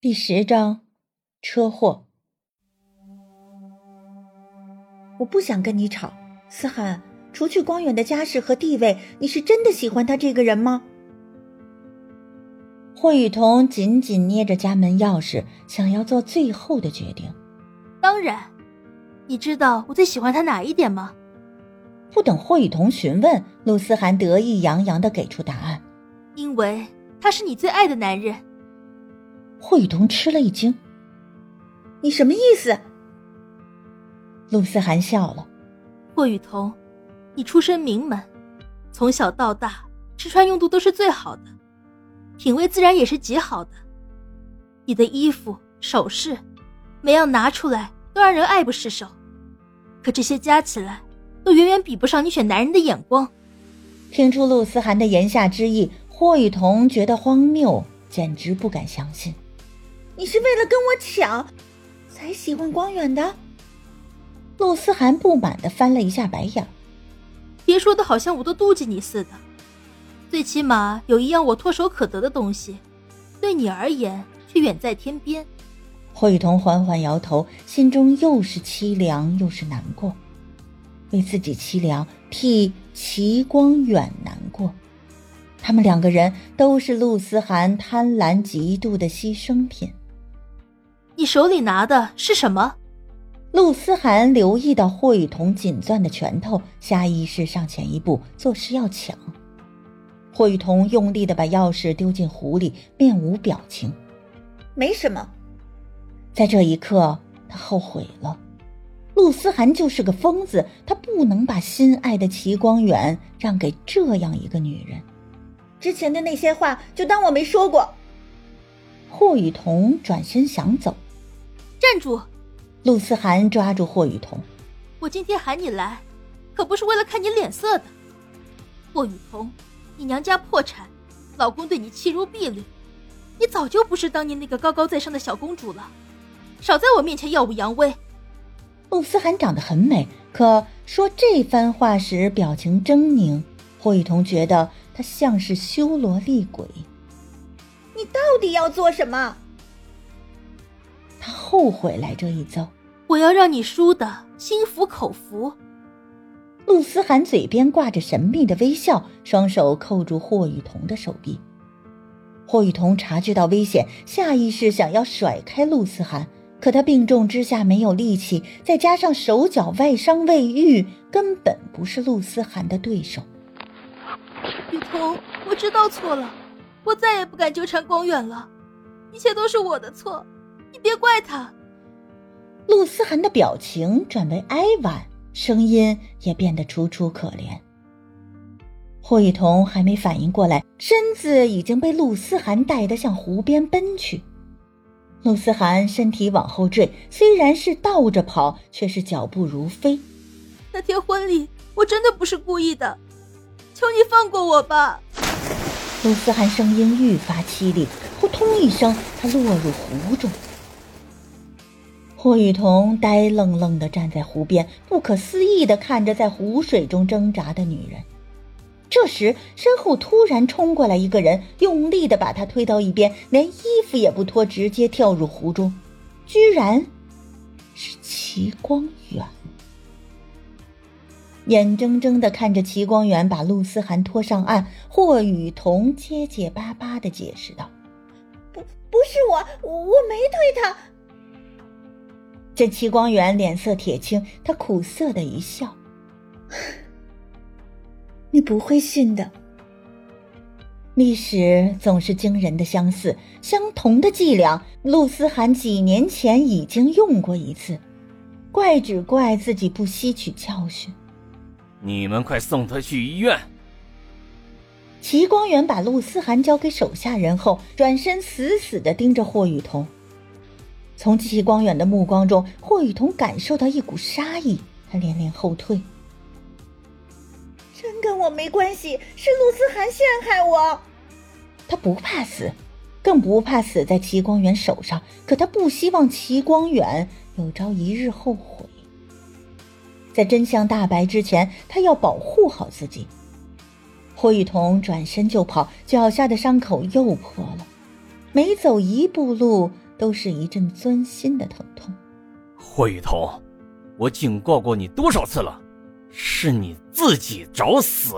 第10章，车祸。我不想跟你吵，思涵，除去光远的家世和地位，你是真的喜欢他这个人吗？霍雨桐紧紧捏着家门钥匙，想要做最后的决定。当然，你知道我最喜欢他哪一点吗？不等霍雨桐询问，陆思涵得意洋洋地给出答案。因为他是你最爱的男人。霍雨桐吃了一惊，你什么意思？陆思涵笑了，霍雨桐，你出身名门，从小到大吃穿用度都是最好的，品味自然也是极好的，你的衣服首饰每样拿出来都让人爱不释手，可这些加起来都远远比不上你选男人的眼光。听出陆思涵的言下之意，霍雨桐觉得荒谬，简直不敢相信。你是为了跟我抢才喜欢光远的？陆思涵不满地翻了一下白眼，别说的好像我都妒忌你似的，最起码有一样我唾手可得的东西，对你而言却远在天边。霍雨桐缓缓摇头，心中又是凄凉又是难过，为自己凄凉，替齐光远难过。他们两个人都是陆思涵贪婪嫉妒的牺牲品。你手里拿的是什么？陆思涵留意到霍雨桐紧攥的拳头，下意识上前一步，作势要抢。霍雨桐用力地把钥匙丢进壶里，面无表情。没什么。在这一刻，他后悔了。陆思涵就是个疯子，他不能把心爱的齐光远让给这样一个女人。之前的那些话就当我没说过。霍雨桐转身想走。站住！陆思涵抓住霍雨桐。我今天喊你来可不是为了看你脸色的。霍雨桐，你娘家破产，老公对你弃如敝履，你早就不是当年那个高高在上的小公主了，少在我面前耀武扬威。陆思涵长得很美，可说这番话时表情狰狞，霍雨桐觉得他像是修罗厉鬼。你到底要做什么？他后悔来这一遭。我要让你输得心服口服。陆思涵嘴边挂着神秘的微笑，双手扣住霍雨桐的手臂。霍雨桐察觉到危险，下意识想要甩开陆思涵，可他病重之下没有力气，再加上手脚外伤未愈，根本不是陆思涵的对手。雨桐，我知道错了，我再也不敢纠缠光远了，一切都是我的错，你别怪他。陆思涵的表情转为哀婉，声音也变得楚楚可怜。霍雨桐还没反应过来，身子已经被陆思涵带得向湖边奔去。陆思涵身体往后坠，虽然是倒着跑，却是脚步如飞。那天婚礼，我真的不是故意的，求你放过我吧。陆思涵声音愈发凄厉，扑通一声，他落入湖中。霍雨桐呆愣愣地站在湖边，不可思议地看着在湖水中挣扎的女人。这时身后突然冲过来一个人，用力地把她推到一边，连衣服也不脱，直接跳入湖中，居然是齐光远。眼睁睁地看着齐光远把陆思涵拖上岸，霍雨桐结结巴巴地解释道：“不是我没推他。”这齐光远脸色铁青，他苦涩地一笑：“你不会信的。”历史总是惊人的相似，相同的伎俩，陆思涵几年前已经用过一次，怪只怪自己不吸取教训。你们快送他去医院。齐光远把陆思涵交给手下人后，转身死死地盯着霍雨桐。从齐光远的目光中，霍雨桐感受到一股杀意，他连连后退。真跟我没关系，是陆思涵陷害我。他不怕死，更不怕死在齐光远手上，可他不希望齐光远有朝一日后悔。在真相大白之前，他要保护好自己。霍雨桐转身就跑，脚下的伤口又破了，每走一步路都是一阵钻心的疼痛。慧童，我警告过你多少次了，是你自己找死。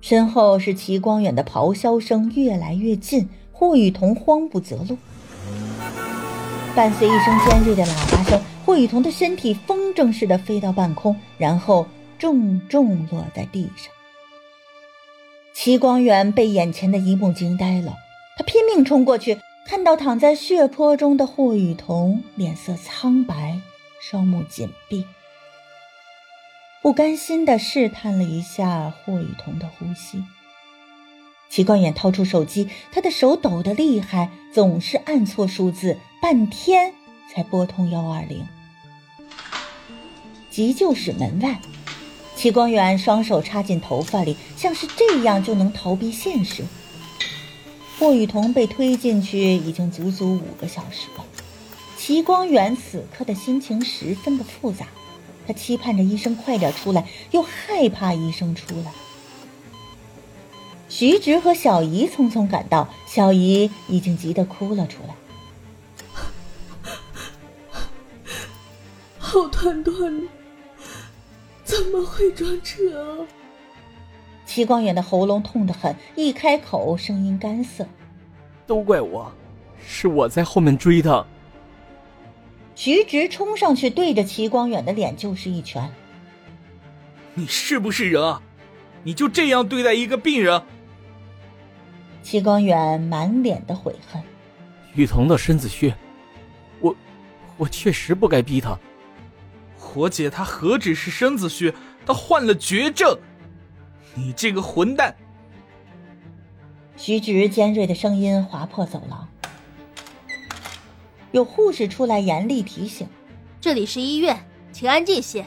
身后是齐光远的咆哮声越来越近，霍雨桐慌不择路。伴随一声尖锐的喇叭声，霍雨桐的身体风筝似的飞到半空，然后重重落在地上。齐光远被眼前的一幕惊呆了，他拼命冲过去，看到躺在血泊中的霍雨桐，脸色苍白，双目紧闭，不甘心地试探了一下霍雨桐的呼吸。齐光远掏出手机，他的手抖得厉害，总是按错数字，半天才拨通120。急救室门外，齐光远双手插进头发里，像是这样就能逃避现实。霍雨桐被推进去已经足足5个小时了，齐光远此刻的心情十分的复杂，他期盼着医生快点出来，又害怕医生出来。徐直和小姨匆匆赶到，小姨已经急得哭了出来，好端端的，怎么会撞车啊？齐光远的喉咙痛得很，一开口声音干涩。都怪我，是我在后面追他。徐直冲上去对着齐光远的脸就是一拳。你是不是人啊？你就这样对待一个病人？齐光远满脸的悔恨。雨桐的身子虚，我确实不该逼他。我姐她何止是身子虚，她患了绝症。你这个混蛋！徐直尖锐的声音划破走廊。有护士出来严厉提醒：“这里是医院，请安静些。”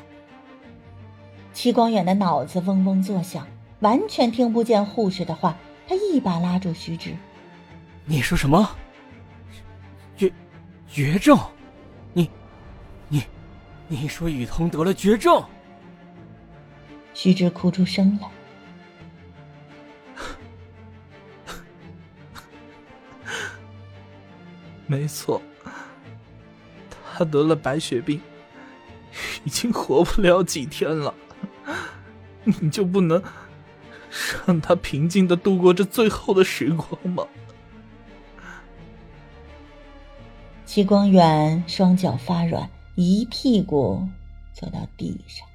齐光远的脑子嗡嗡作响，完全听不见护士的话。他一把拉住徐直：“你说什么？绝症？你说雨桐得了绝症？”徐直哭出声来。没错，他得了白血病，已经活不了几天了。你就不能让他平静地度过这最后的时光吗？齐光远双脚发软，一屁股坐到地上。